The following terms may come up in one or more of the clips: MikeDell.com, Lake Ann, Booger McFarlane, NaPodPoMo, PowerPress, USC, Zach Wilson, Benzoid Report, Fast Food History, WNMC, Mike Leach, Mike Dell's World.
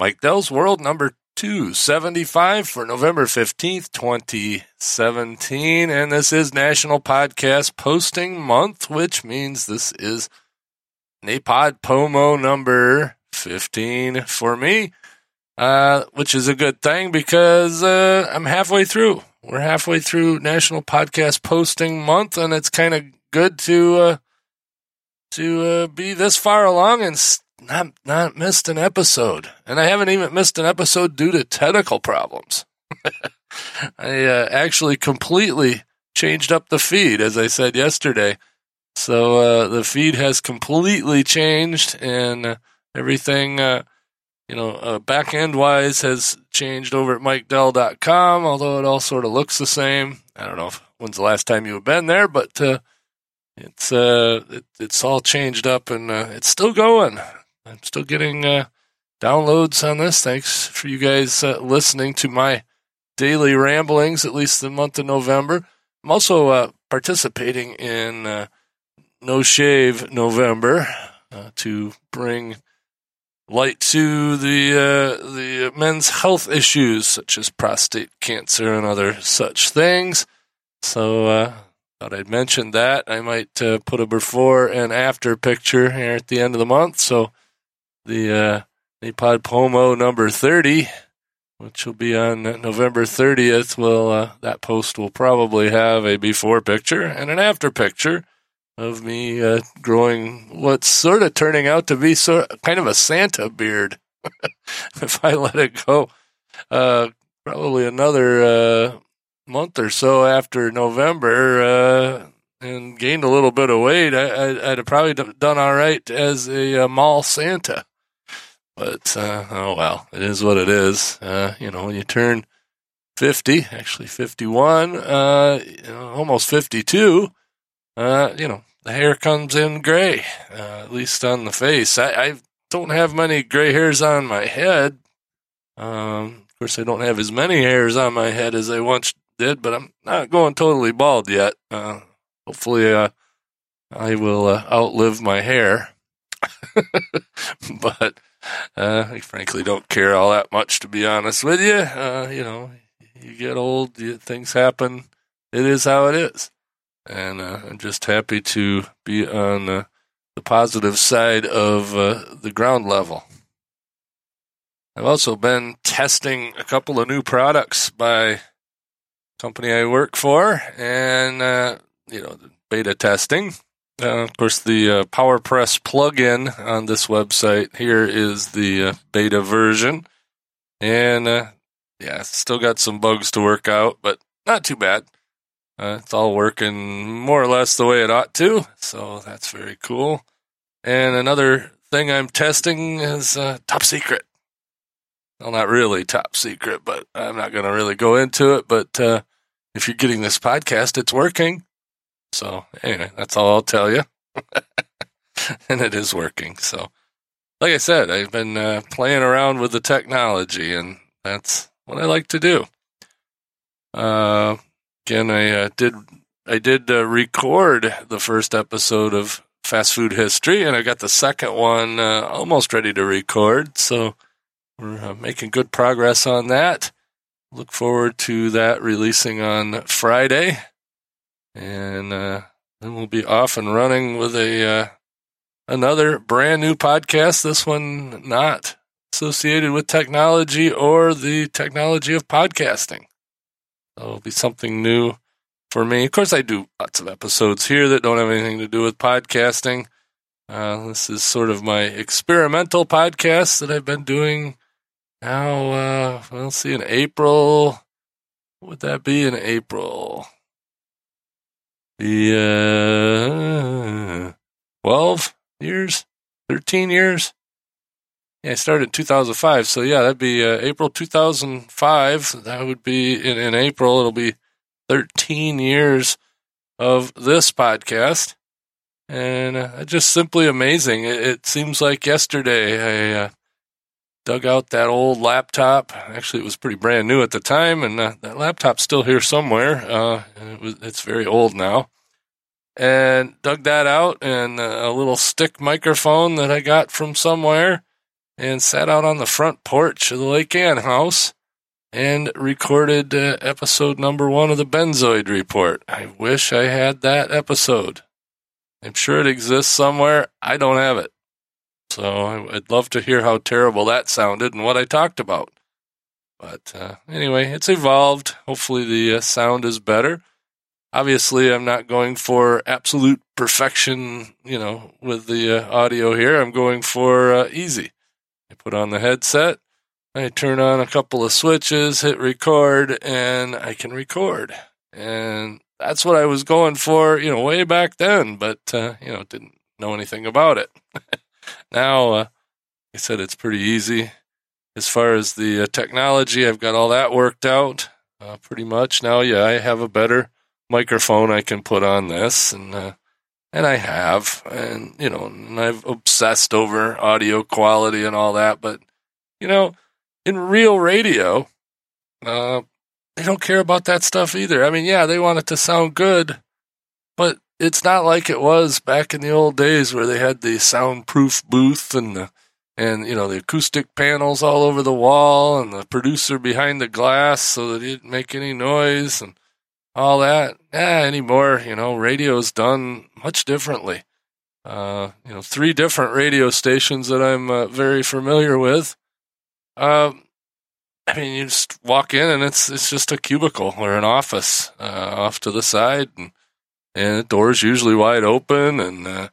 Mike Dell's World number 275 for November 15th, 2017. And this is National Podcast Posting Month, which means this is NaPodPoMo number 15 for me, which is a good thing because I'm halfway through. We're halfway through National Podcast Posting Month, and it's kind of good to be this far along and not missed an episode. And I haven't even missed an episode due to technical problems. I actually completely changed up the feed, as I said yesterday. So the feed has completely changed, and everything back-end wise has changed over at MikeDell.com, although it all sort of looks the same. I don't know when's the last time you've been there, but it's all changed up, and it's still going. I'm still getting downloads on this. Thanks for you guys listening to my daily ramblings, at least the month of November. I'm also participating in No Shave November to bring light to the men's health issues, such as prostate cancer and other such things. So thought I'd mention that. I might put a before and after picture here at the end of the month. So the NaPodPoMo number 30, which will be on November 30th, that post will probably have a before picture and an after picture of me growing what's sort of turning out to be kind of a Santa beard, if I let it go. Probably another month or so after November, and gained a little bit of weight. I'd have probably done all right as a mall Santa. But, oh well, it is what it is. When you turn 50, actually 51, almost 52, the hair comes in gray, at least on the face. I don't have many gray hairs on my head. Of course, I don't have as many hairs on my head as I once did, but I'm not going totally bald yet. Hopefully, I will outlive my hair. But I frankly don't care all that much, to be honest with you. You get old, things happen. It is how it is. And I'm just happy to be on the positive side of the ground level. I've also been testing a couple of new products by a company I work for, and, beta testing. Of course, the PowerPress plugin on this website here is the beta version. And, still got some bugs to work out, but not too bad. It's all working more or less the way it ought to, so that's very cool. And another thing I'm testing is top secret. Well, not really top secret, but I'm not going to really go into it. But if you're getting this podcast, it's working. So anyway, that's all I'll tell you. And it is working. So like I said, I've been playing around with the technology, and that's what I like to do. Again, I did record the first episode of Fast Food History, and I got the second one almost ready to record, so we're making good progress on that. Look forward to that releasing on Friday, and then we'll be off and running with another brand new podcast, this one not associated with technology or the technology of podcasting. It'll be something new for me. Of course, I do lots of episodes here that don't have anything to do with podcasting. This is sort of my experimental podcast that I've been doing now, let's see, in April. What would that be in April? The 12 years? 13 years? Yeah, I started in 2005, so yeah, that'd be April 2005. That would be in April. It'll be 13 years of this podcast, and just simply amazing. It seems like yesterday I dug out that old laptop. Actually, it was pretty brand new at the time, and that laptop's still here somewhere. And it's very old now. And dug that out, and a little stick microphone that I got from somewhere. and sat out on the front porch of the Lake Ann house and recorded episode number 1 of the Benzoid Report. I wish I had that episode. I'm sure it exists somewhere. I don't have it. So I'd love to hear how terrible that sounded and what I talked about. But anyway, it's evolved. Hopefully the sound is better. Obviously, I'm not going for absolute perfection, with the audio here. I'm going for easy. I put on the headset, I turn on a couple of switches, hit record, and I can record. And that's what I was going for, way back then, but, didn't know anything about it. Now, like I said, it's pretty easy. As far as the technology, I've got all that worked out pretty much. Now, yeah, I have a better microphone I can put on this, and I have, and I've obsessed over audio quality and all that, but, in real radio, they don't care about that stuff either. I mean, yeah, they want it to sound good, but it's not like it was back in the old days where they had the soundproof booth and the acoustic panels all over the wall and the producer behind the glass so that he didn't make any noise and all that. Anymore, radio's done much differently. 3 different radio stations that I'm very familiar with. You just walk in and it's just a cubicle or an office off to the side, and the door's usually wide open, and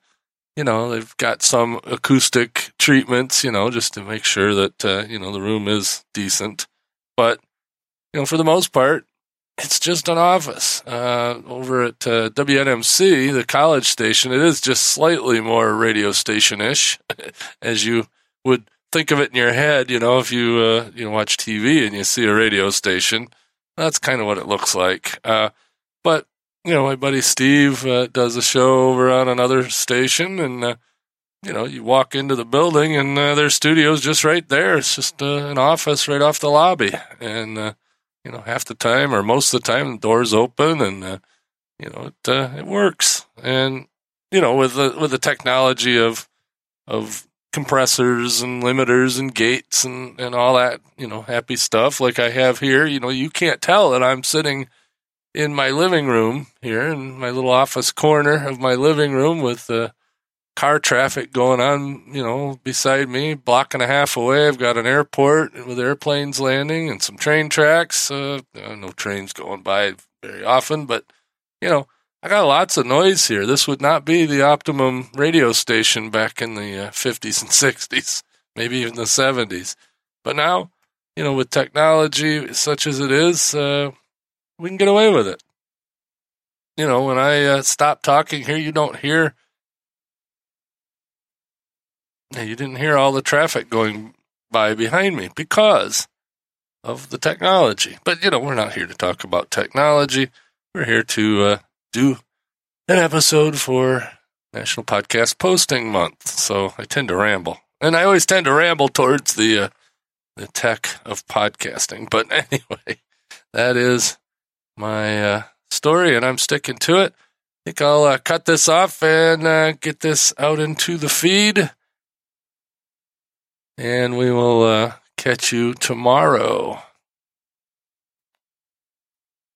they've got some acoustic treatments, just to make sure that the room is decent. But for the most part, it's just an office. Over at WNMC, the college station, it is just slightly more radio station-ish, as you would think of it in your head, if you watch TV and you see a radio station. That's kind of what it looks like. But, my buddy Steve does a show over on another station, and, you walk into the building, and their studio's just right there. It's just an office right off the lobby, and... half the time or most of the time the door's open, and it works. And with the technology of compressors and limiters and gates and all that happy stuff like I have here, you can't tell that I'm sitting in my living room here in my little office corner of my living room with car traffic going on, beside me, block and a half away. I've got an airport with airplanes landing and some train tracks. No trains going by very often, but, I got lots of noise here. This would not be the optimum radio station back in the 50s and 60s, maybe even the 70s. But now, with technology such as it is, we can get away with it. When I stop talking here, you don't hear... You didn't hear all the traffic going by behind me because of the technology. But, we're not here to talk about technology. We're here to do an episode for National Podcast Posting Month. So I tend to ramble. And I always tend to ramble towards the tech of podcasting. But anyway, that is my story, and I'm sticking to it. I think I'll cut this off and get this out into the feed. And we will catch you tomorrow.